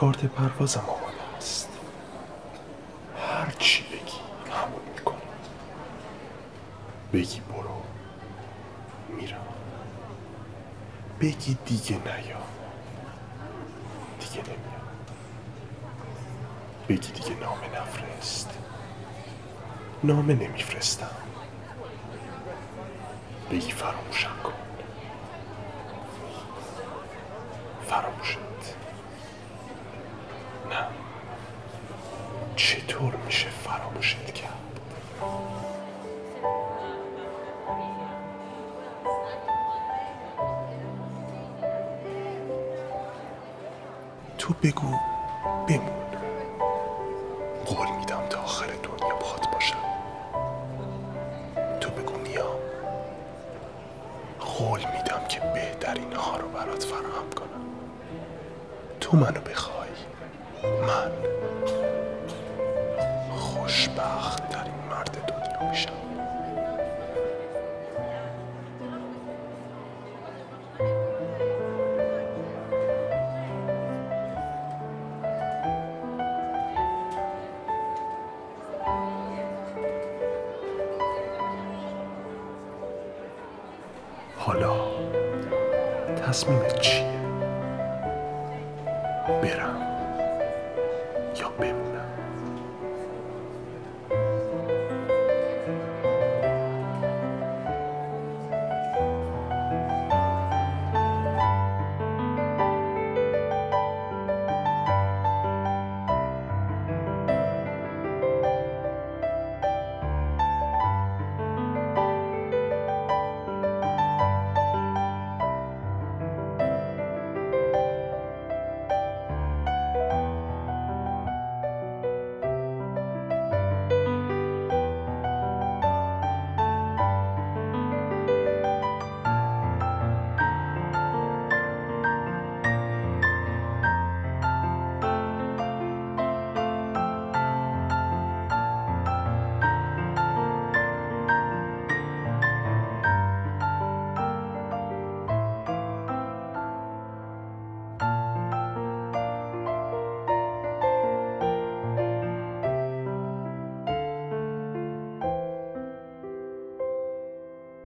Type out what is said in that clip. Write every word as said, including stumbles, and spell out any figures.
کارت پروازم آماده است. هر چی بگی همون میکنم. بگی برو میرم، بگی دیگه نیا دیگه نمیام، بگی دیگه نامه نفرست نامه نمیفرستم، بگی فراموشم کن فراموشت. نه، چطور میشه فراموشت کرد؟ تو بگو بمون، قول میدم تا آخر دنیا باهات باشم. تو بگو نیا، قول میدم که بهترین ها رو برات فراهم کنم. تو منو بخوای، من خوشبخت در این مرد دنیا میشم. حالا تصمیمت چیه؟ برم یا بمونم؟